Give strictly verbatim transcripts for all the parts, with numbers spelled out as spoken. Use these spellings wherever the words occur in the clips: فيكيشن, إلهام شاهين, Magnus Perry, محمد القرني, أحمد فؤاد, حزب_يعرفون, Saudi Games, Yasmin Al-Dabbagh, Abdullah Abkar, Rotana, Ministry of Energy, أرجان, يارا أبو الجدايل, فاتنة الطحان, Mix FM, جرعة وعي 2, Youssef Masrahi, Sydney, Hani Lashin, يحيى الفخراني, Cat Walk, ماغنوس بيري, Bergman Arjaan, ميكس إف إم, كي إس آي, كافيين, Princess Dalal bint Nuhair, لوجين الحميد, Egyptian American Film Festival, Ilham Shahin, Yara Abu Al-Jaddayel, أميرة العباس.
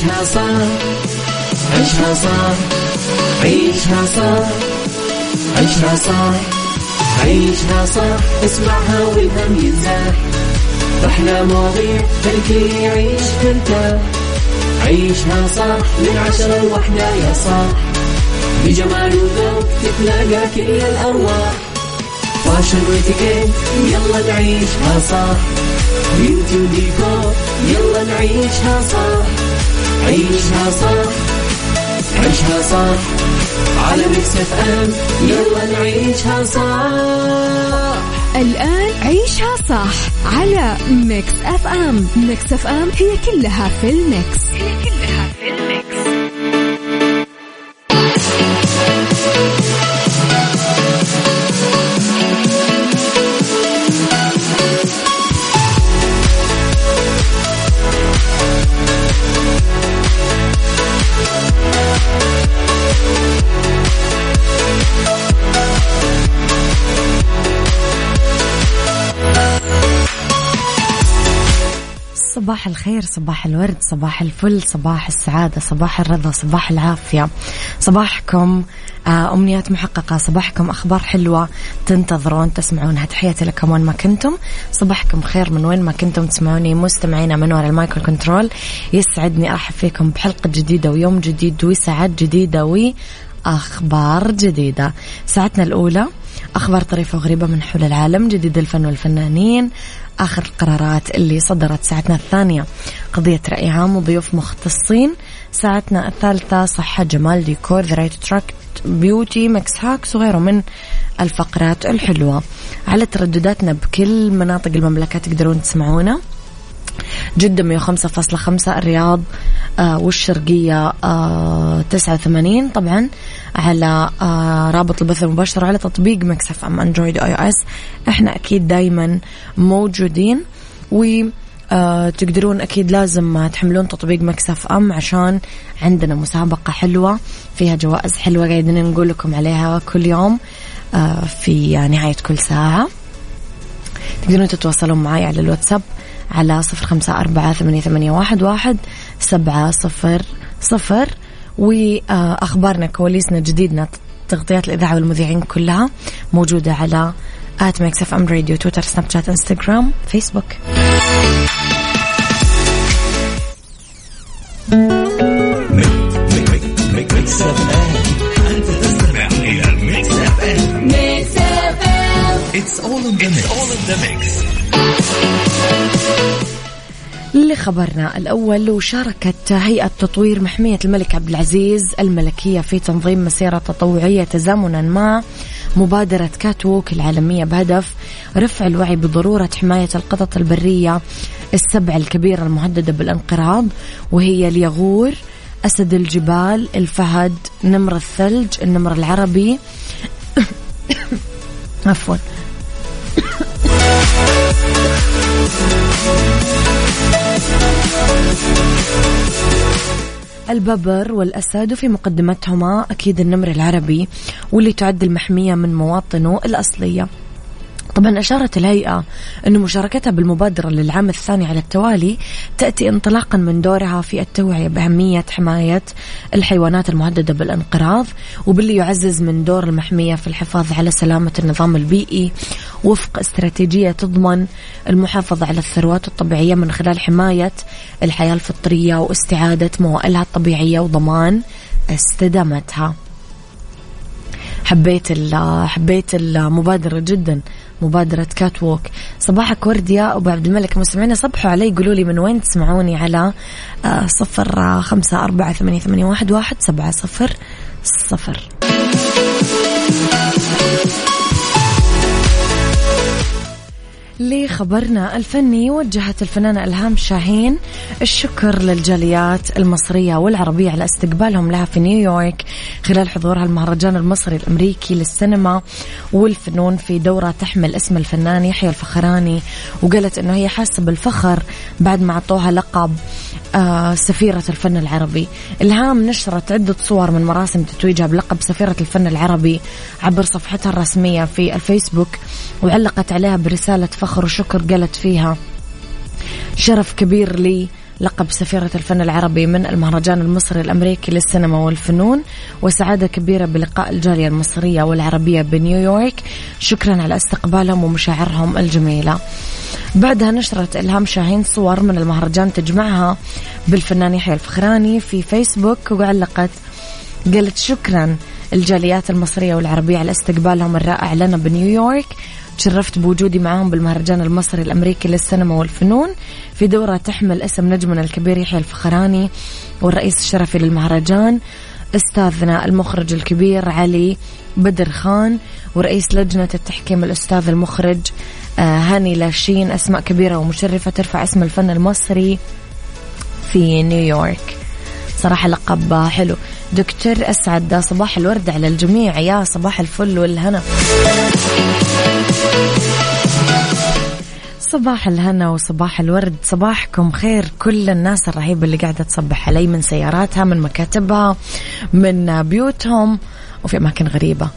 عيشها صح عيشها صح عيشها صح عيشها صح عيشها صح اسمعها والهم ينزاح أحلى مواضيع خليك يعيش مرتاح عيشها صح من عشرة لوحدة يا صاح بجمال وذوق تتلاقى كل الأرواح فاشل واتيكيت يلا نعيشها صح بيوتي وديكور يلا نعيشها صح عيشها صح عيشها صح على ميكس إف إم يلا نعيشها صح. الآن عيشها صح على ميكس أف أم. ميكس أف أم هي كلها في الميكس. هي كلها في الميكس. صباح الخير، صباح الورد، صباح الفل، صباح السعادة، صباح الرضا، صباح العافية، صباحكم أمنيات محققة، صباحكم أخبار حلوة تنتظرون تسمعونها. تحياتي لكم وين ما كنتم، صباحكم خير من وين ما كنتم تسمعوني. مستمعينا من وراء المايك والكنترول، يسعدني أرحب فيكم بحلقة جديدة ويوم جديد وساعات جديدة وأخبار جديدة. ساعتنا الأولى أخبار طريفة وغريبة من حول العالم، جديد الفن والفنانين، آخر القرارات اللي صدرت. ساعتنا الثانية قضية رأي عام وضيوف مختصين. ساعتنا الثالثة صحة، جمال، ديكور، ذا رايت تراك، بيوتي، مكس هاكس وغيره من الفقرات الحلوة. على تردداتنا بكل مناطق المملكة تقدرون تسمعونا، جدة مية وخمسة فاصلة خمسة، الرياض آه والشرقية آه تسعة وثمانين، طبعا على آه رابط البث المباشر على تطبيق ميكس إف إم أندرويد أو آي أو إس. احنا أكيد دايما موجودين، وتقدرون آه أكيد لازم تحملون تطبيق ميكس إف إم عشان عندنا مسابقة حلوة فيها جوائز حلوة قاعدين نقول لكم عليها كل يوم آه في نهاية كل ساعة. تقدرون تتواصلون معي على الواتساب على صفر خمسة أربعة ثمانية ثمانية واحد واحد سبعة صفر صفر. وأخبارنا، كواليسنا، جديدنا، تغطيات الإذاعة والمذيعين كلها موجودة على آت ميكس إف إم راديو، تويتر، سناب شات، إنستغرام، فيسبوك. It's all in the mix. It's all in the mix. لخبرنا الأول، وشاركت هيئة تطوير محمية الملك عبد العزيز الملكية في تنظيم مسيرة تطوعية تزامنا مع مبادرة كات ووك العالمية بهدف رفع الوعي بضرورة حماية القطط البرية السبع الكبيرة المهددة بالانقراض، وهي اليغور، أسد الجبال، الفهد، نمر الثلج، النمر العربي عفوا الببر والأسد، وفي مقدمتهما أكيد النمر العربي واللي تعد المحمية من مواطنه الأصلية. طبعا أشارت الهيئة أن مشاركتها بالمبادرة للعام الثاني على التوالي تأتي انطلاقا من دورها في التوعية بأهمية حماية الحيوانات المهددة بالانقراض، وباللي يعزز من دور المحمية في الحفاظ على سلامة النظام البيئي وفق استراتيجية تضمن المحافظة على الثروات الطبيعية من خلال حماية الحياة الفطرية واستعادة موائلها الطبيعية وضمان استدامتها. حبيت حبيت المبادرة جدا، مبادرة كات ووك. صباحك ورد يا أبو عبد الملك. مستمعينا صبحوا علي، قولوا لي من وين تسمعوني على صفر خمسة أربعة ثمانية ثمانية واحد واحد سبعة صفر صفر. لخبرنا الفني، وجهت الفنانة إلهام شاهين الشكر للجاليات المصرية والعربية على استقبالهم لها في نيويورك خلال حضورها المهرجان المصري الأمريكي للسينما والفنون في دورة تحمل اسم الفنان يحيى الفخراني، وقالت أنه هي حاسة بالفخر بعد ما عطوها لقب آه سفيرة الفن العربي. إلهام نشرت عدة صور من مراسم تتويجها بلقب سفيرة الفن العربي عبر صفحتها الرسمية في الفيسبوك، وعلقت عليها برسالة فخر وشكر قالت فيها: شرف كبير لي لقب سفيرة الفن العربي من المهرجان المصري الأمريكي للسينما والفنون، وسعادة كبيرة بلقاء الجالية المصرية والعربية بنيويورك. شكرا على استقبالهم ومشاعرهم الجميلة. بعدها نشرت إلهام شاهين صور من المهرجان تجمعها بالفنان يحيى الفخراني في فيسبوك، وعلقت قالت: شكرا الجاليات المصرية والعربية على استقبالهم الرائع لنا بنيويورك، تشرفت بوجودي معهم بالمهرجان المصري الأمريكي للسينما والفنون في دورة تحمل اسم نجمنا الكبير يحيى الفخراني والرئيس الشرفي للمهرجان أستاذنا المخرج الكبير علي بدرخان، ورئيس لجنة التحكيم الأستاذ المخرج هاني لاشين. أسماء كبيرة ومشرفة ترفع اسم الفن المصري في نيويورك. صراحة لقب حلو. دكتور أسعد، صباح الورد على الجميع، يا صباح الفل والهنا. صباح الهنا وصباح الورد، صباحكم خير كل الناس الرهيبة اللي قاعدة تصبح علي من سياراتها، من مكاتبها، من بيوتهم، وفي أماكن غريبة.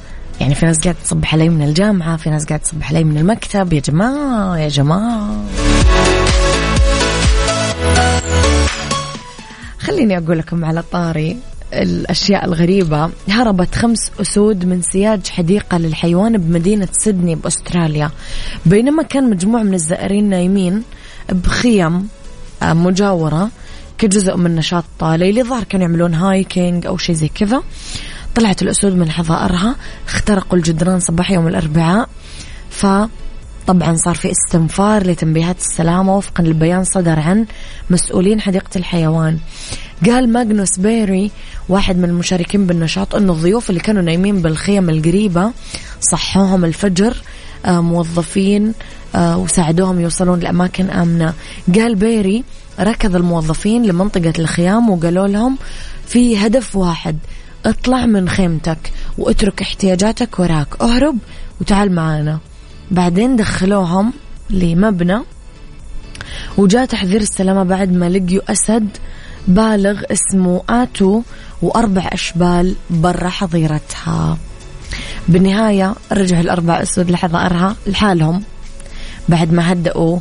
يعني في ناس قاعدة تصبح علي من الجامعة، في ناس قاعدة تصبح علي من المكتب. يا جماعة يا جماعة، خليني أقول لكم على طاري الأشياء الغريبة. هربت خمس أسود من سياج حديقة للحيوان بمدينة سيدني بأستراليا، بينما كان مجموعة من الزائرين نايمين بخيم مجاورة كجزء من نشاط ليلي. ظهر كانوا يعملون هايكينج أو شيء زي كذا. طلعت الأسود من حظائرها، اخترقوا الجدران صباح يوم الأربعاء، ف طبعا صار في استنفار لتنبيهات السلامة وفقا للبيان صدر عن مسؤولين حديقة الحيوان. قال ماغنوس بيري واحد من المشاركين بالنشاط أن الضيوف اللي كانوا نايمين بالخيم القريبة صحوهم الفجر موظفين وساعدوهم يوصلون لأماكن آمنة. قال بيري ركض الموظفين لمنطقة الخيام وقالوا لهم في هدف واحد: اطلع من خيمتك واترك احتياجاتك وراك، اهرب وتعال معانا. بعدين دخلوهم لمبنى وجاء تحذير السلامة بعد ما لقيوا أسد بالغ اسمه آتو وأربع أشبال برا حظيرتها. بالنهاية رجع الأربع أسود لحظائرها لحالهم بعد ما هدأوا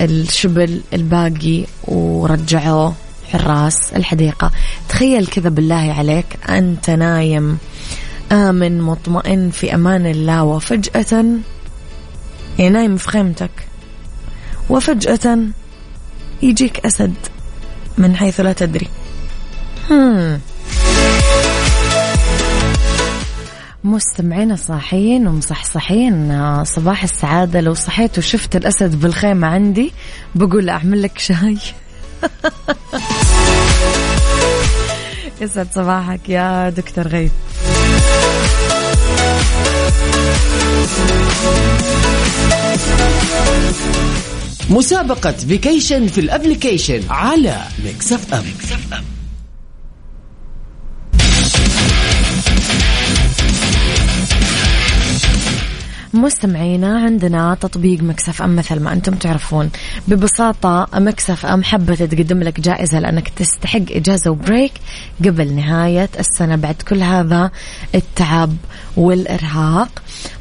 الشبل الباقي ورجعوا حراس الحديقة. تخيل كذا بالله عليك، أنت نايم آمن مطمئن في أمان الله، وفجأة يعني نايم في خيمتك وفجأة يجيك أسد من حيث لا تدري. هم. مستمعين صاحين ومصحصحين، صباح السعادة. لو صحيت وشفت الأسد بالخيمة عندي بقول أعمل لك شاي. يسعد صباحك يا دكتور غيث. مسابقة فيكيشن في الابليكيشن على ميكس اف ام. مستمعينا عندنا تطبيق ميكس اف ام مثل ما انتم تعرفون. ببساطة ميكس اف ام حبت تقدم لك جائزة لأنك تستحق إجازة وبريك قبل نهاية السنة بعد كل هذا التعب والإرهاق.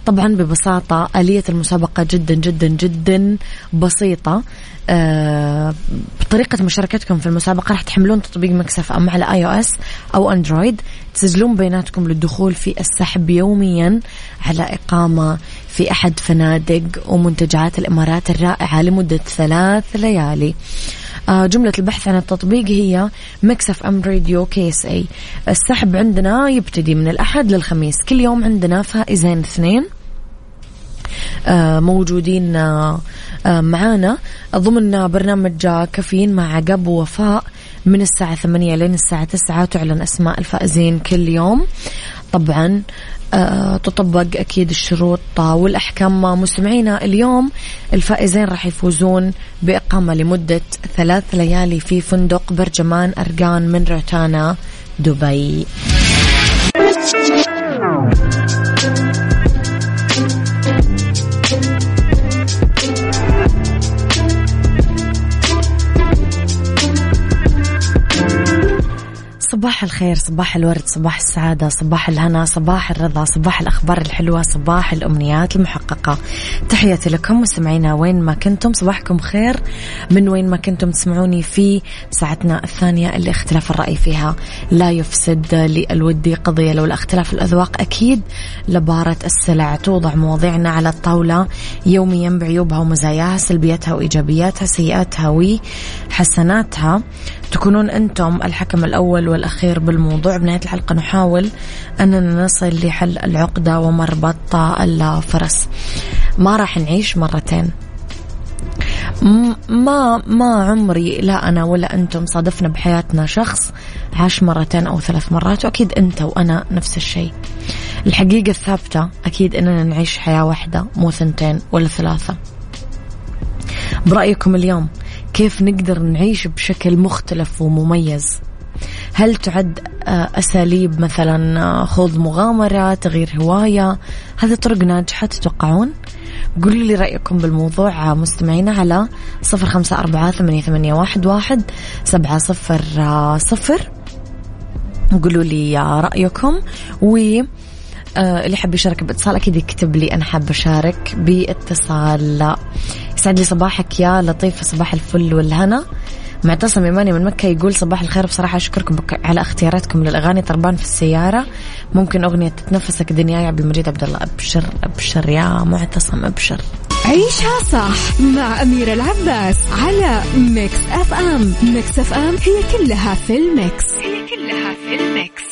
طبعا ببساطة آلية المسابقة جدا جدا جدا بسيطة. آه بطريقة مشاركتكم في المسابقة راح تحملون تطبيق ميكس اف ام على اي او اس او اندرويد، تسجلون بياناتكم للدخول في السحب يوميا على إقامة في أحد فنادق ومنتجعات الإمارات الرائعة لمدة ثلاث ليالي. جملة البحث عن التطبيق هي ميكس اف ام راديو كي اس اي. السحب عندنا يبتدي من الأحد للخميس، كل يوم عندنا فائزين اثنين موجودين معانا ضمن برنامج كافيين مع عقب ووفاء من الساعة ثمانية لين الساعة تسعة. تعلن أسماء الفائزين كل يوم. طبعا تطبق أكيد الشروط والأحكام. مستمعينا اليوم الفائزين راح يفوزون بإقامة لمدة ثلاث ليالي في فندق برجمان أرجان من روتانا دبي. صباح الخير، صباح الورد، صباح السعادة، صباح الهنا، صباح الرضا، صباح الأخبار الحلوة، صباح الأمنيات المحققة. تحياتي لكم مستمعينا وين ما كنتم، صباحكم خير من وين ما كنتم تسمعوني في ساعتنا الثانية اللي اختلاف الرأي فيها لا يفسد للودي قضية، لو الاختلاف الأذواق أكيد لبارة السلع. توضع مواضيعنا على الطاولة يوميا بعيوبها ومزاياها، سلبياتها وإيجابياتها، سيئاتها وحسناتها. تكونون أنتم الحكم الأول والأخير بالموضوع. بنهاية الحلقة نحاول أننا نصل لحل العقدة ومربط الفرس. ما راح نعيش مرتين. ما ما عمري لا أنا ولا أنتم صادفنا بحياتنا شخص عاش مرتين أو ثلاث مرات، وأكيد أنت وأنا نفس الشيء. الحقيقة الثابتة أكيد أننا نعيش حياة واحدة مو ثنتين ولا ثلاثة. برأيكم اليوم كيف نقدر نعيش بشكل مختلف ومميز؟ هل تعد أساليب مثلا خوض مغامرة، تغيير هواية، هذه طرق ناجحة تتوقعون؟ قولوا لي رأيكم بالموضوع مستمعينا على صفر خمسة أربعة ثمانية ثمانية واحد واحد سبعة صفر صفر. قولوا لي رأيكم، و اللي حاب يشارك باتصال أكيد يكتب لي أنا حاب أشارك باتصال. يسعد لي صباحك يا لطيف، صباح الفل والهنا. معتصم إيماني من مكة يقول صباح الخير، بصراحة أشكركم على اختياراتكم للأغاني، طربان في السيارة، ممكن أغنية تتنفسك دنياي عبد المجيد عبد الله. أبشر أبشر يا معتصم أبشر. عيشها صح مع أميرة العباس على ميكس أف أم. ميكس أف أم هي كلها في الميكس، هي كلها في الميكس.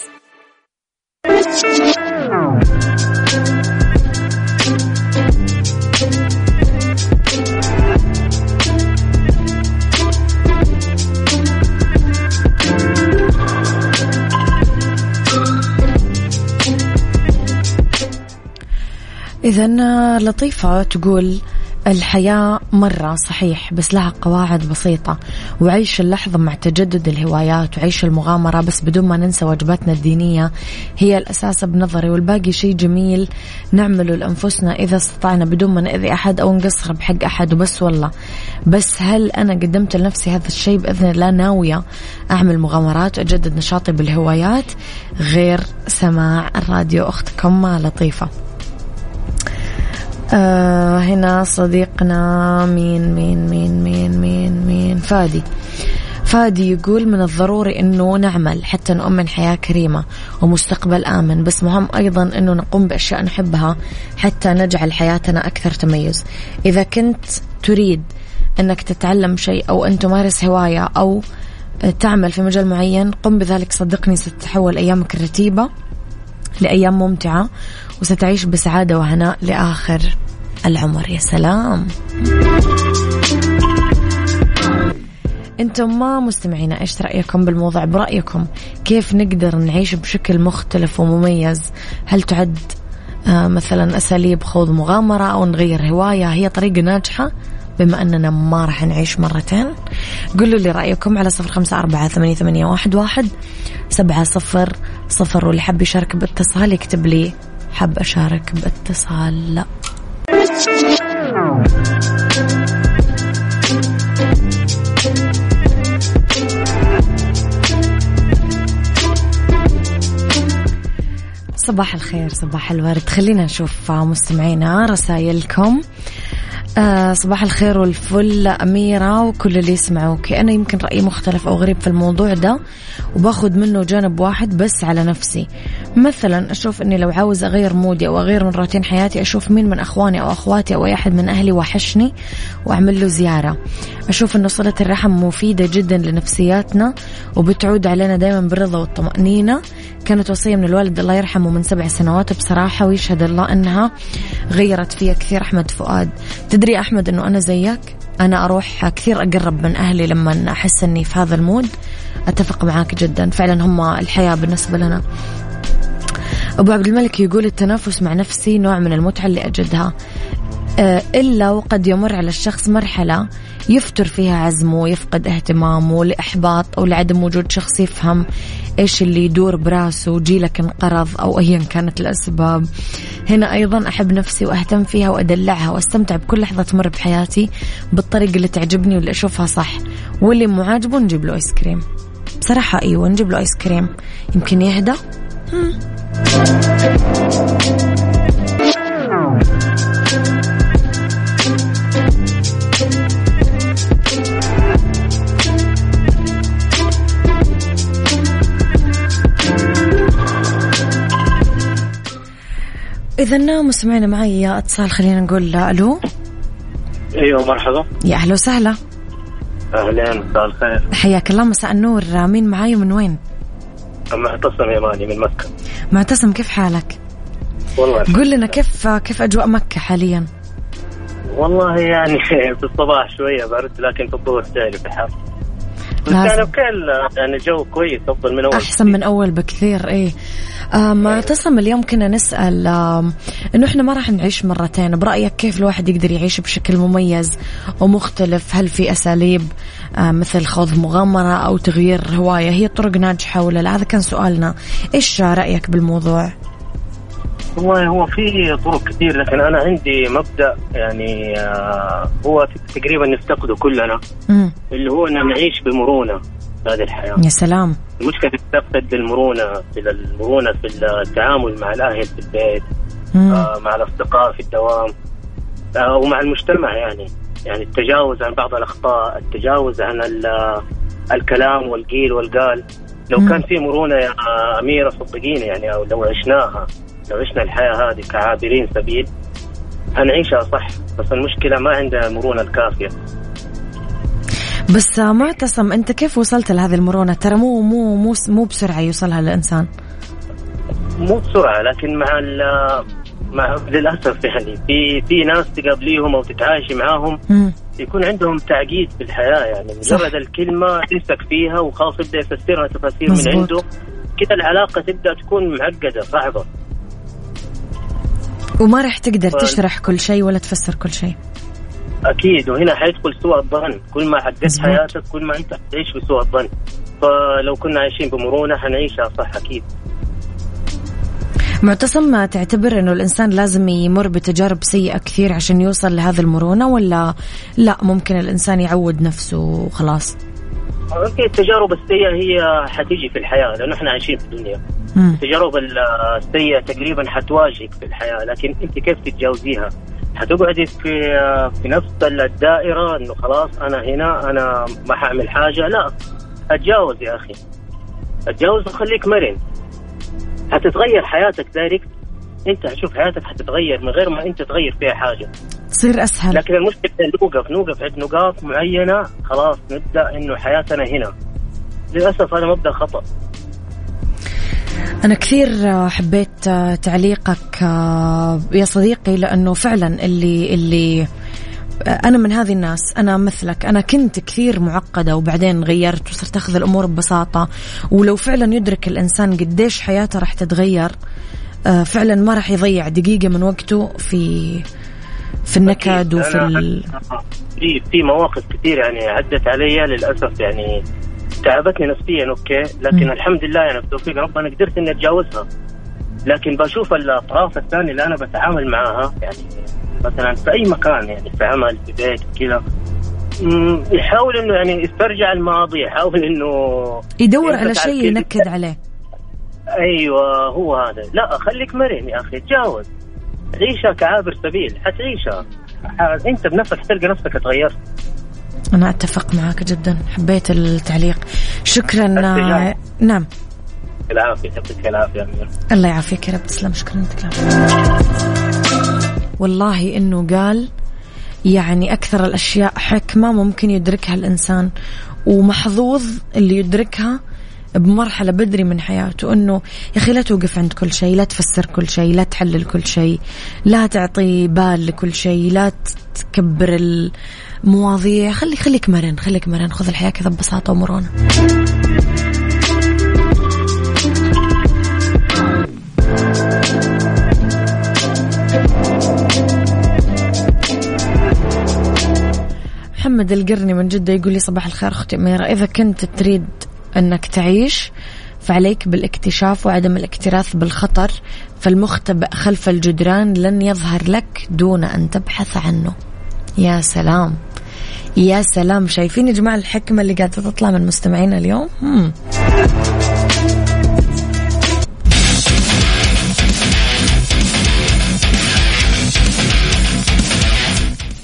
إذن لطيفة تقول الحياة مرة صحيح بس لها قواعد بسيطة، وعيش اللحظة مع تجدد الهوايات، وعيش المغامرة بس بدون ما ننسى واجباتنا الدينية هي الأساس بنظري، والباقي شيء جميل نعمله لأنفسنا إذا استطعنا بدون ما نأذي أحد أو نقصر بحق أحد وبس. والله بس هل أنا قدمت لنفسي هذا الشيء؟ بإذن الله ناوية أعمل مغامرات وأجدد نشاطي بالهوايات غير سماع الراديو. أختكم لطيفة. آه هنا صديقنا مين مين مين مين مين مين فادي فادي يقول من الضروري أنه نعمل حتى نؤمن حياة كريمة ومستقبل آمن، بس مهم أيضا أنه نقوم بأشياء نحبها حتى نجعل حياتنا أكثر تميز. إذا كنت تريد أنك تتعلم شيء أو أن تمارس هواية أو تعمل في مجال معين قم بذلك، صدقني ستتحول أيامك الرتيبة لأيام ممتعة وستعيش بسعادة وهناء لآخر العمر. يا سلام. أنتم ما مستمعين إيش رأيكم بالموضوع؟ برأيكم كيف نقدر نعيش بشكل مختلف ومميز؟ هل تعد مثلا أساليب خوض مغامرة أو نغير هواية هي طريقة ناجحة بما أننا ما رح نعيش مرتين؟ قولوا لي رأيكم على صفر خمسة أربعة ثمانية ثمانية واحد واحد سبعة صفر صفر. واللي حب يشارك باتصال يكتب لي حب أشارك باتصال. لا صباح الخير، صباح الورد. خلينا نشوف مستمعينا رسائلكم. آه صباح الخير والفل أميرة وكل اللي يسمعوك. أنا يمكن رأيي مختلف أو غريب في الموضوع ده وباخد منه جانب واحد بس على نفسي. مثلا أشوف أني لو عاوز أغير مودي أو أغير من روتين حياتي أشوف مين من أخواني أو أخواتي أو أي أحد من أهلي وحشني وأعمل له زيارة. أشوف أن صلة الرحم مفيدة جدا لنفسياتنا وبتعود علينا دايما بالرضا والطمأنينة. كانت وصية من الوالد الله يرحمه من سبع سنوات بصراحة، ويشهد الله أنها غيرت فيها كثير. أحمد فؤاد، تدري أحمد أنه أنا زيك، أنا أروح كثير أقرب من أهلي لما أحس أني في هذا المود. أتفق معاك جدا، فعلا هم الحياة بالنسبة لنا. أبو عبد الملك يقول التنافس مع نفسي نوع من المتعة اللي أجدها، إلا وقد يمر على الشخص مرحلة يفتر فيها عزمه ويفقد اهتمامه لإحباط أو لعدم وجود شخص يفهم إيش اللي يدور براسه، جيلك انقرض أو أيا كانت الأسباب. هنا أيضا أحب نفسي وأهتم فيها وأدلعها وأستمتع بكل لحظة تمر بحياتي بالطريقة اللي تعجبني واللي أشوفها صح، واللي معاجبه نجيب له آيس كريم. بصراحة أيوة نجيب له آيس كريم يمكن يهدى. هم. إذا مستمعين معي اتصال خلينا نقول ألو. أيوة مرحبا. يا أهلا وسهلا. أهلا مساء الخير. حياك الله مساء النور. مين معاي ومن وين؟ معتصم يماني من مكة. معتصم كيف حالك؟ والله قل لنا كيف كيف أجواء مكة حاليا؟ والله يعني في الصباح شوية برد لكن في الظهر جاي بحر. كان كل يعني جو كويس أفضل من أول. أحسن من أول بكثير. إيه معتصم اليوم كنا نسأل إنه إحنا ما راح نعيش مرتين، برأيك كيف الواحد يقدر يعيش بشكل مميز ومختلف؟ هل في أساليب مثل خوض مغامرة أو تغيير هواية هي طرق ناجحة ولا لا؟ هذا كان سؤالنا. إيش رأيك بالموضوع؟ والله هو في طرق كثير لكن أنا عندي مبدأ يعني هو تقريبا نفتقده كلنا م. اللي هو أن نعيش بمرونة هذه الحياة. يا سلام. المشكلة تفتقد للمرونة في المرونة في التعامل مع الأهل في البيت آه مع الأصدقاء في الدوام آه ومع المجتمع يعني يعني التجاوز عن بعض الأخطاء، التجاوز عن الكلام والقيل والقال. لو م. كان في مرونة يا أميرة صدقيني يعني أو لو عشناها لو عشنا الحياة هذه كعابرين سبيل هنعيشها صح، بس المشكلة ما عندها المرونة الكافية. بس معتصم أنت كيف وصلت لهذه المرونة؟ ترى مو مو مو مو بسرعة يوصلها الإنسان. مو بسرعة لكن مع ال مع للأسف يعني في في ناس تقابليهم أو تتعايشي معاهم م. يكون عندهم تعقيد في الحياة يعني مجرد الكلمة يمسك فيها وخلاص يبدأ يفسرها تفاسير من عنده كده، العلاقة تبدأ تكون معقدة صعبة وما راح تقدر ف... تشرح كل شيء ولا تفسر كل شيء. أكيد وهنا حيدخل سوء الظن، كل ما حددت حياتك كل ما أنت تعيش بسوء الظن، فلو كنا عايشين بمرونة حنعيشها صح أكيد. معتصم ما تعتبر أنه الإنسان لازم يمر بتجارب سيئة كثير عشان يوصل لهذه المرونة ولا لا ممكن الإنسان يعود نفسه وخلاص؟ ممكن التجارب السيئة هي حتيجي في الحياة لأنه إحنا عايشين في الدنيا. التجارب السيئة تقريبا حتواجهك في الحياة لكن أنت كيف تتجاوزيها؟ حتقعدي في في نفس الدائرة إنه خلاص أنا هنا أنا ما حعمل حاجة. لا أتجاوز يا أخي، أتجاوز وخليك مرن. حتتغير حياتك ذلك أنت هتشوف حياتك حتتغير من غير ما أنت تغير فيها حاجة، تصير أسهل. لكن المشكلة نوقف نوقف عند نقاط معينة خلاص نبدأ إنه حياتنا هنا. للأسف أنا مبدأ خطأ. أنا كثير حبيت تعليقك يا صديقي لأنه فعلا اللي اللي أنا من هذه الناس، أنا مثلك، أنا كنت كثير معقدة وبعدين غيرت وصرت أخذ الأمور ببساطة. ولو فعلا يدرك الإنسان قديش حياته راح تتغير فعلا ما راح يضيع دقيقة من وقته في في النكد وفي ال... في في مواقف كثير يعني عدت عليا للأسف يعني تعبتني نفسيا اوكي لكن م. الحمد لله يعني بتوفيق ربنا قدرت اني اتجاوزها. لكن بشوف الاطراف الثانيه اللي انا بتعامل معاها يعني مثلا في اي مكان يعني في عمل في بيت كذا يحاول انه يعني يسترجع الماضي، يحاول انه يدور على شيء ينكد عليه. ايوه هو هذا. لا خليك مرن يا اخي، تجاوز، عيشها كعابر سبيل حتعيشها انت بنفسك تلقى نفسك تغيرت. أنا أتفق معك جدا، حبيت التعليق، شكرا. نعم العافية، يعطيك العافية. الله يعافيك يا رب، تسلم، شكرا لك. والله إنه قال يعني أكثر الأشياء حكمة ممكن يدركها الإنسان ومحظوظ اللي يدركها بمرحلة بدري من حياته. إنه يا أخي لا توقف عند كل شيء، لا تفسر كل شيء، لا تحلل كل شيء، لا تعطي بال لكل شيء، لا تكبر المواضيع، خلي خليك مرن، خليك مرن، خذ الحياة كذا ببساطة ومرونة. محمد القرني من جدة يقول لي صباح الخير أختي أميرة، إذا كنت تريد أنك تعيش فعليك بالاكتشاف وعدم الاكتراث بالخطر، فالمختبئ خلف الجدران لن يظهر لك دون أن تبحث عنه. يا سلام يا سلام. شايفين يا جماعة الحكمة اللي قاعدة تطلع من مستمعينا اليوم؟ مم.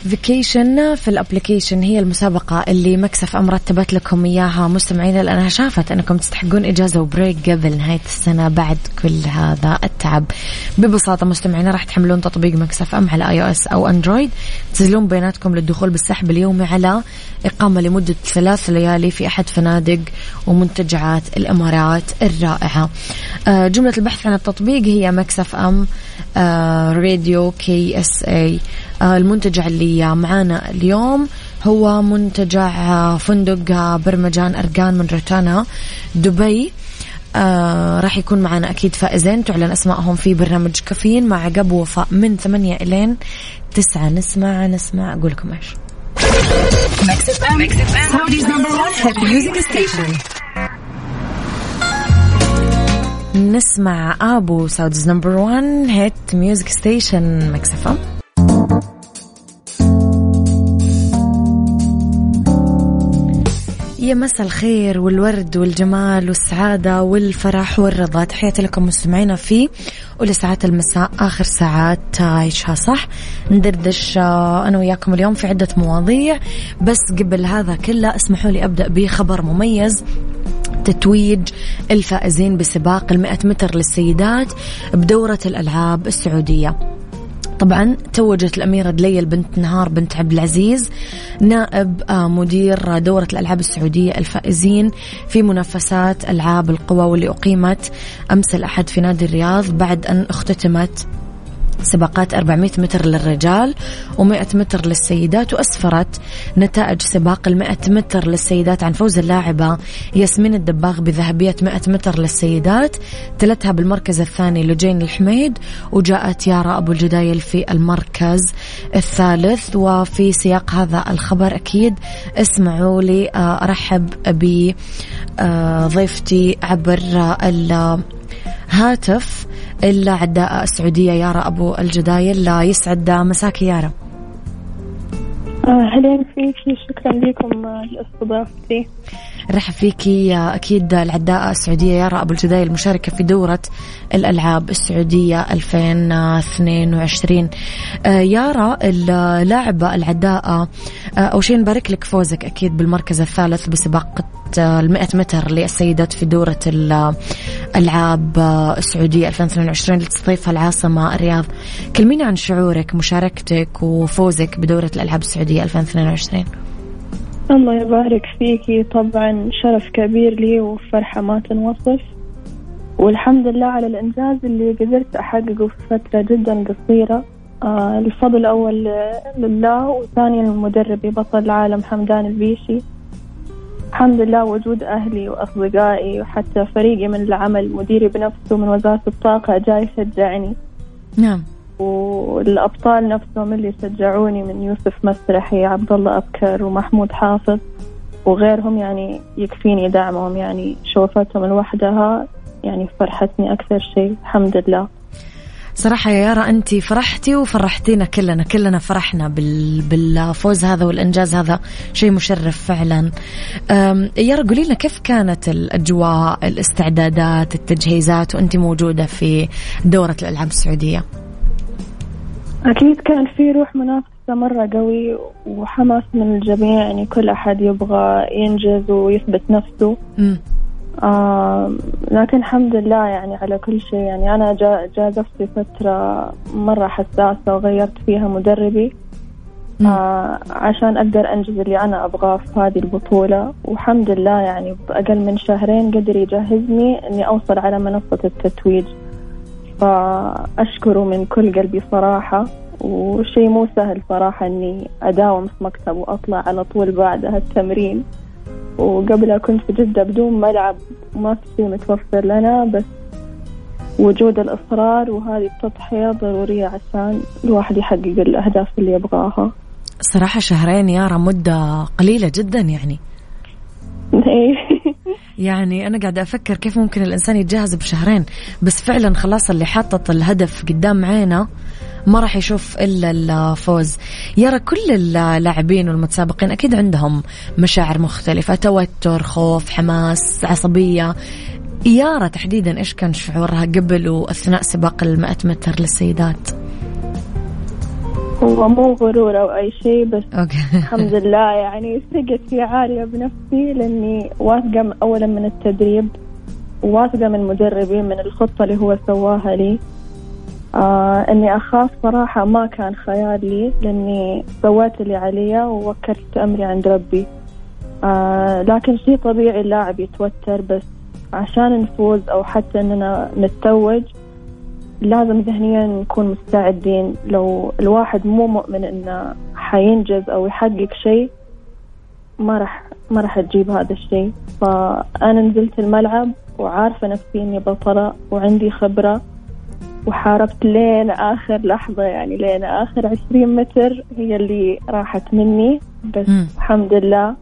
فيكيشن في الابليكيشن هي المسابقة اللي مكسف أم رتبت لكم إياها مستمعين، لأنها شافت أنكم تستحقون إجازة وبريك قبل نهاية السنة بعد كل هذا التعب. ببساطة مستمعين راح تحملون تطبيق مكسف أم على آي أو إس أو أندرويد، تسجلون بياناتكم للدخول بالسحب اليومي على إقامة لمدة ثلاث ليالي في أحد فنادق ومنتجعات الإمارات الرائعة. جملة البحث عن التطبيق هي مكسف أم راديو كي إس أي. المنتجع اللي معانا اليوم هو منتجع فندق برمجان أرجان من روتانا دبي. آه راح يكون معنا أكيد فائزين تعلن أسمائهم في برنامج كافيين مع عقب وفاء من ثمانية إلى تسعة. نسمع نسمع أقول لكم إيش. نسمع أبو ساوديز نمبر وان هيت ميوزك ستيشن مكسفة. يا مساء الخير والورد والجمال والسعادة والفرح والرضا، تحياتي لكم مستمعينا في أولى ساعات المساء آخر ساعات عايشها صح. ندردش أنا وياكم اليوم في عدة مواضيع، بس قبل هذا كله اسمحوا لي أبدأ بخبر مميز. تتويج الفائزين بسباق المئة متر للسيدات بدورة الألعاب السعودية. طبعا توجت الأميرة دليل بنت نهار بنت عبد العزيز نائب مدير دورة الألعاب السعودية الفائزين في منافسات ألعاب القوى، واللي أقيمت أمس الأحد في نادي الرياض بعد أن اختتمت سباقات أربعمائة متر للرجال ومائة متر للسيدات. وأسفرت نتائج سباق المائة متر للسيدات عن فوز اللاعبة ياسمين الدباغ بذهبية مائة متر للسيدات، تلتها بالمركز الثاني لوجين الحميد، وجاءت يارا أبو الجدايل في المركز الثالث. وفي سياق هذا الخبر أكيد اسمعوا لي أرحب بضيفتي عبر الهاتف العداء السعودية يارا أبو الجدايل. لا يسعد مساك يارا. أهلا فيكي، شكرا لكم لاستضافتي. رحب فيكي. أكيد العداء السعودية يارا أبو الجدايل مشاركة في دورة الألعاب السعودية ألفين واثنين وعشرين. يارا اللاعبة العداء، أو شيء نبارك لك فوزك أكيد بالمركز الثالث بسباق المئة متر للسيدات في دورة الألعاب السعودية ألفين واثنين وعشرين اللي تستضيفها العاصمة الرياض. كلميني عن شعورك مشاركتك وفوزك بدورة الألعاب السعودية ألفين واثنين وعشرين. الله يبارك فيكي، طبعا شرف كبير لي وفرحة ما تنوصف، والحمد لله على الإنجاز اللي قدرت أحققه في فترة جدا قصيرة. آه الفضل أول لله، وثانيا المدربي بطل العالم حمدان البيشي. الحمد لله وجود أهلي وأصدقائي وحتى فريقي من العمل، مديري بنفسه من وزارة الطاقة جاي يشجعني. نعم. والأبطال نفسهم اللي شجعوني من يوسف مسرحي، عبد الله أبكر، ومحمود حافظ وغيرهم، يعني يكفيني دعمهم، يعني شوفتهم لوحدها يعني فرحتني أكثر شيء. الحمد لله. صراحة يا يارا أنت فرحتي وفرحتينا كلنا، كلنا فرحنا بالفوز هذا والإنجاز هذا، شيء مشرف فعلا. يارا قولي لنا كيف كانت الأجواء، الاستعدادات، التجهيزات وأنت موجودة في دورة الألعاب السعودية؟ أكيد كان في روح منافسة مرة قوي وحماس من الجميع، يعني كل أحد يبغى ينجز ويثبت نفسه. م. آه لكن الحمد لله يعني على كل شيء. يعني أنا جازفتي فترة مرة حساسة وغيرت فيها مدربي آه عشان أقدر أنجز اللي أنا أبغاه في هذه البطولة، والحمد لله يعني بأقل من شهرين قدر يجهزني أني أوصل على منصة التتويج، فأشكره من كل قلبي صراحة. وشيء مو سهل صراحة أني أداوم في مكتب وأطلع على طول بعد هالتمرين، وقبلها كنت في جدة بدون ملعب وما في شيء متوفر لنا، بس وجود الإصرار وهذه التضحية ضرورية عشان الواحد يحقق الأهداف اللي يبغاها. صراحة شهرين يارا مدة قليلة جدا يعني. يعني أنا قاعدة أفكر كيف ممكن الإنسان يتجهز بشهرين، بس فعلا خلاص اللي حطت الهدف قدام عينه ما راح يشوف إلا الفوز. يرى كل اللاعبين والمتسابقين أكيد عندهم مشاعر مختلفة، توتر، خوف، حماس، عصبية. يارا تحديدا إيش كان شعورها قبل وأثناء سباق المائة متر للسيدات؟ هو مو غرور أو أي شيء بس الحمد لله يعني ثقتي عالية بنفسي لأني واثقة أولا من التدريب وواثقة من مدربي من الخطة اللي هو سواها لي. آه أني أخاف صراحة ما كان خيار لي لأني سويت اللي عليا ووكلت أمري عند ربي. آه لكن شيء طبيعي اللاعب يتوتر، بس عشان نفوز أو حتى أننا نتوج لازم ذهنيا نكون مستعدين. لو الواحد مو مؤمن أنه حينجز أو يحقق شيء ما رح ما رح تجيب هذا الشيء. فأنا نزلت الملعب وعارفة نفسي أني بطلة وعندي خبرة وحاربت لين آخر لحظة، يعني لين آخر عشرين متر هي اللي راحت مني بس م. الحمد لله.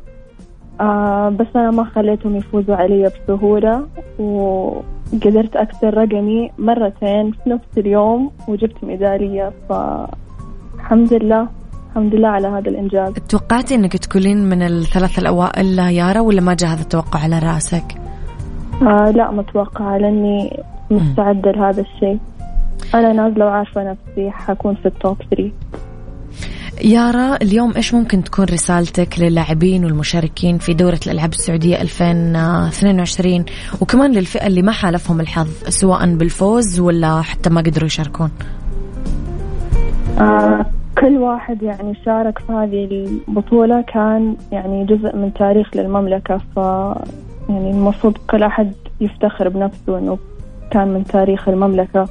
آه بس أنا ما خليتهم يفوزوا علي بسهولة وقدرت أكسر رقمي مرتين في نفس اليوم وجبت ميدالية. فالحمد لله الحمد لله على هذا الإنجاز. توقعتي أنك تكونين من الثلاثة الأوائل يارا ولا ما جاء هذا التوقع على رأسك؟ آه لا متوقع لأني مستعدة لهذا الشيء. أنا نازلة وعارفة نفسي حكون في التوب ثري. يارا اليوم إيش ممكن تكون رسالتك للاعبين والمشاركين في دورة الألعاب السعودية ألفين واثنين وعشرين وكمان للفئة اللي ما حالفهم الحظ سواء بالفوز ولا حتى ما قدروا يشاركون؟ آه كل واحد يعني شارك في هذه البطولة كان يعني جزء من تاريخ للمملكة، ف يعني المفروض كل أحد يفتخر بنفسه إنه كان من تاريخ المملكة.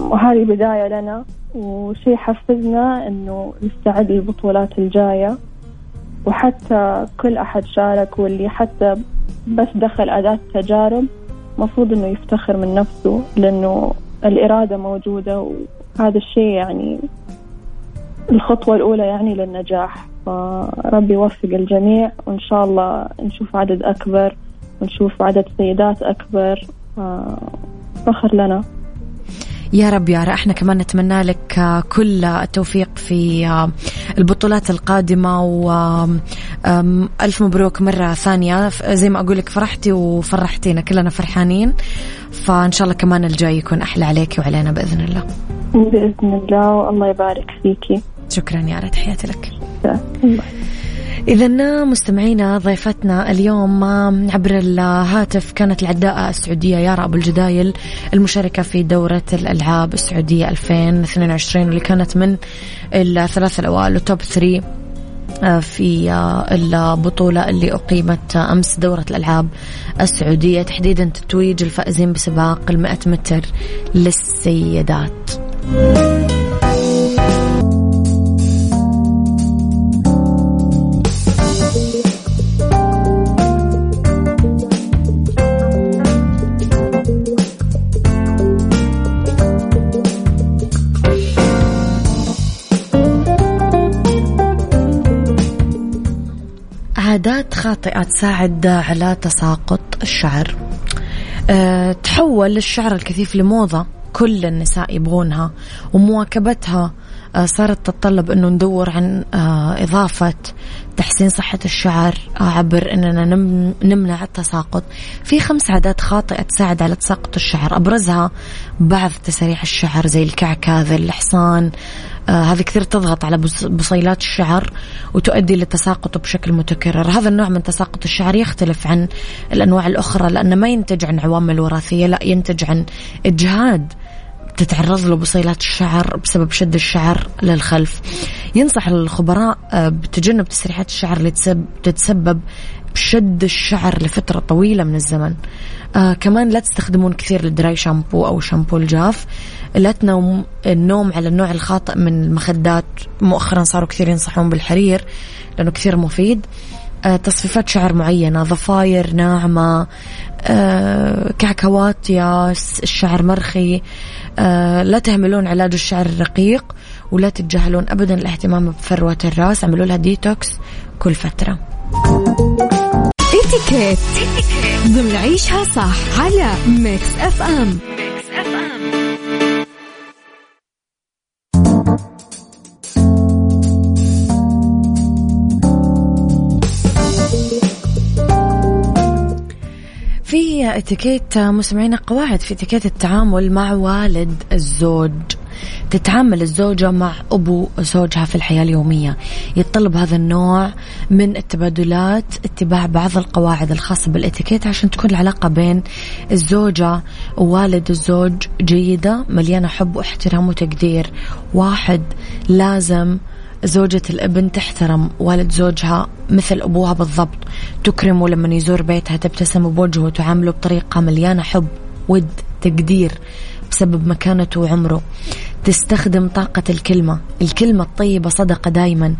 وهذه بداية لنا وشي حفزنا إنه نستعد للبطولات الجاية. وحتى كل أحد شارك واللي حتى بس دخل أداة تجارب مفروض إنه يفتخر من نفسه لأنه الإرادة موجودة وهذا الشيء يعني الخطوة الأولى يعني للنجاح. فربي يوفق الجميع وإن شاء الله نشوف عدد أكبر ونشوف عدد سيدات أكبر، فخر لنا. يا رب يا رب. احنا كمان نتمنى لك كل التوفيق في البطولات القادمة وألف مبروك مرة ثانية. زي ما أقولك فرحتي وفرحتينا كلنا فرحانين، فإن شاء الله كمان الجاي يكون أحلى عليك وعلينا بإذن الله. بإذن الله والله يبارك فيكي. شكرا يارا، تحياتي لك. إذا مستمعينا ضيفتنا اليوم عبر الهاتف كانت العداءة السعودية يارا أبو الجدايل المشاركة في دورة الألعاب السعودية ألفين واثنين وعشرين واللي كانت من الثلاثة الأوائل وتوب ثري في البطولة اللي أقيمت أمس دورة الألعاب السعودية، تحديدا تتويج الفائزين بسباق المائة متر للسيدات. عادات خاطئة تساعد على تساقط الشعر. أه، تحول الشعر الكثيف لموضة كل النساء يبغونها ومواكبتها أه، صارت تتطلب أنه ندور عن أه، إضافة تحسين صحة الشعر عبر أننا نم، نمنع التساقط. في خمس عادات خاطئة تساعد على تساقط الشعر، أبرزها بعض تسريع الشعر زي الكعكة، ذي الحصان. آه هذه كثير تضغط على بصيلات الشعر وتؤدي للتساقط بشكل متكرر. هذا النوع من تساقط الشعر يختلف عن الأنواع الأخرى لأنه ما ينتج عن عوامل وراثية، لا ينتج عن إجهاد تتعرض له بصيلات الشعر بسبب شد الشعر للخلف. ينصح الخبراء بتجنب تسريحات الشعر اللي تتسبب بشد الشعر لفترة طويلة من الزمن. آه كمان لا تستخدمون كثير الدراي شامبو أو شامبو الجاف. لا تنوم النوم على النوع الخاطئ من المخدات، مؤخرا صاروا كثير ينصحون بالحرير لأنه كثير مفيد. آه تصفيفات شعر معينة، ضفاير ناعمة، آه كعكوات، ياس، الشعر مرخي. آه لا تهملون علاج الشعر الرقيق ولا تتجاهلون أبدا الاهتمام بفروة الرأس، اعملوا لها ديتوكس كل فترة. اتيكيت ضمن عيشها صح على ميكس اف ام. على اتيكيت مسمعين قواعد في اتيكيت التعامل مع والد الزوج. تتعامل الزوجة مع أبو زوجها في الحياة اليومية. يتطلب هذا النوع من التبادلات اتباع بعض القواعد الخاصة بالاتيكيت عشان تكون العلاقة بين الزوجة ووالد الزوج جيدة مليانة حب واحترام وتقدير. واحد، لازم زوجة الابن تحترم والد زوجها مثل أبوها بالضبط، تكرمه لما يزور بيتها، تبتسم بوجهه وتعامله بطريقة مليانة حب ود تقدير بسبب مكانته وعمره. تستخدم طاقة الكلمة الكلمة الطيبة صدقة دايما.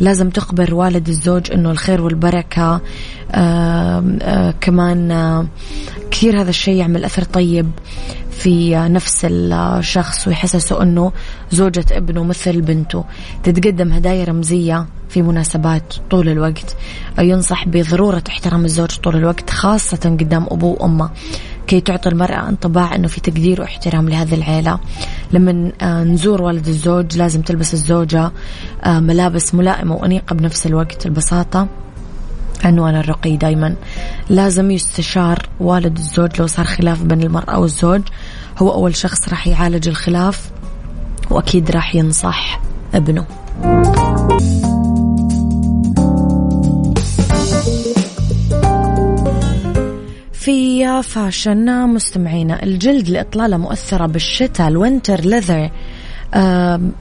لازم تخبر والد الزوج أنه الخير والبركة. آآ آآ كمان كثير هذا الشيء يعمل أثر طيب في نفس الشخص ويحسسه أنه زوجة ابنه مثل بنته. تتقدم هدايا رمزية في مناسبات طول الوقت. ينصح بضرورة احترام الزوج طول الوقت خاصة قدام أبوه وأمه كي تعطي المرأة انطباع أنه في تقدير واحترام لهذه العيلة. لما نزور والد الزوج لازم تلبس الزوجة ملابس ملائمة وأنيقة بنفس الوقت. البساطة عنوان الرقي دايما. لازم يستشار والد الزوج لو صار خلاف بين المرأة والزوج، هو أول شخص راح يعالج الخلاف وأكيد راح ينصح ابنه. في فاشن مستمعينا، الجلد الإطلالة مؤثرة بالشتاء، الوينتر ليذر.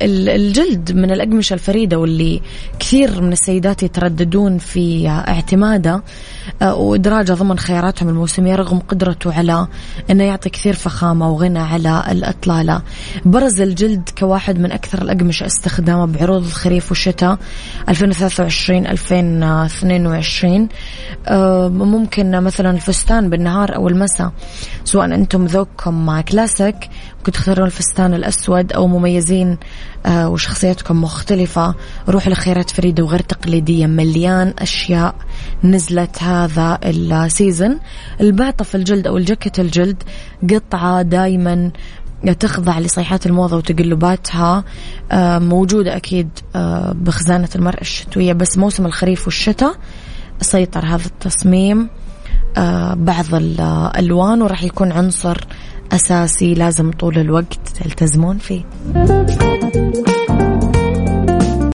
الجلد من الأقمشة الفريدة واللي كثير من السيدات يترددون في اعتماده وإدراجه ضمن خياراتهم الموسمية رغم قدرته على أنه يعطي كثير فخامة وغنى على الإطلالة. برز الجلد كواحد من أكثر الأقمشة استخداما بعروض الخريف والشتاء ألفين وثلاثة وعشرين ألفين واثنين وعشرين. ممكن مثلا الفستان بالنهار أو المساء، سواء أنتم ذوقكم مع كلاسيك ممكن تختارون الفستان الأسود أو مميزين وشخصياتكم مختلفة، روح لخيارات فريدة وغير تقليدية. مليان أشياء نزلت هذا السيزن. البعطة في الجلد أو الجاكيت الجلد قطعة دايما تخضع لصيحات الموضة وتقلباتها، موجودة أكيد بخزانة المرأة الشتوية، بس موسم الخريف والشتاء سيطر هذا التصميم بعض الألوان وراح يكون عنصر أساسي لازم طول الوقت تلتزمون فيه.